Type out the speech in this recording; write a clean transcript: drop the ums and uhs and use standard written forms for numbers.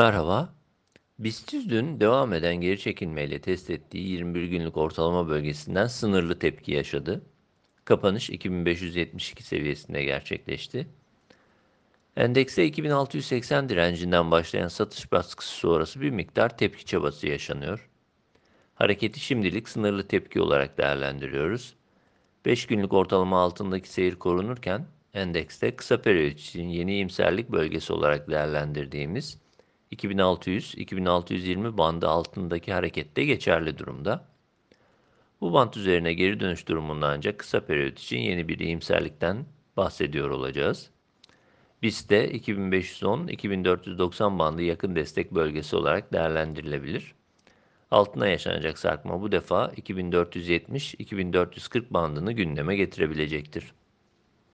Merhaba. BIST100 dün devam eden geri çekilmeyle test ettiği 21 günlük ortalama bölgesinden sınırlı tepki yaşadı. Kapanış 2572 seviyesinde gerçekleşti. Endekse 2680 direncinden başlayan satış baskısı sonrası bir miktar tepki çabası yaşanıyor. Hareketi şimdilik sınırlı tepki olarak değerlendiriyoruz. 5 günlük ortalama altındaki seyir korunurken endekste kısa periyot için yeni iyimserlik bölgesi olarak değerlendirdiğimiz 2600-2620 bandı altındaki harekette geçerli durumda. Bu band üzerine geri dönüş durumunda ancak kısa periyot için yeni bir iyimserlikten bahsediyor olacağız. BIST'te 2510-2490 bandı yakın destek bölgesi olarak değerlendirilebilir. Altına yaşanacak sarkma bu defa 2470-2440 bandını gündeme getirebilecektir.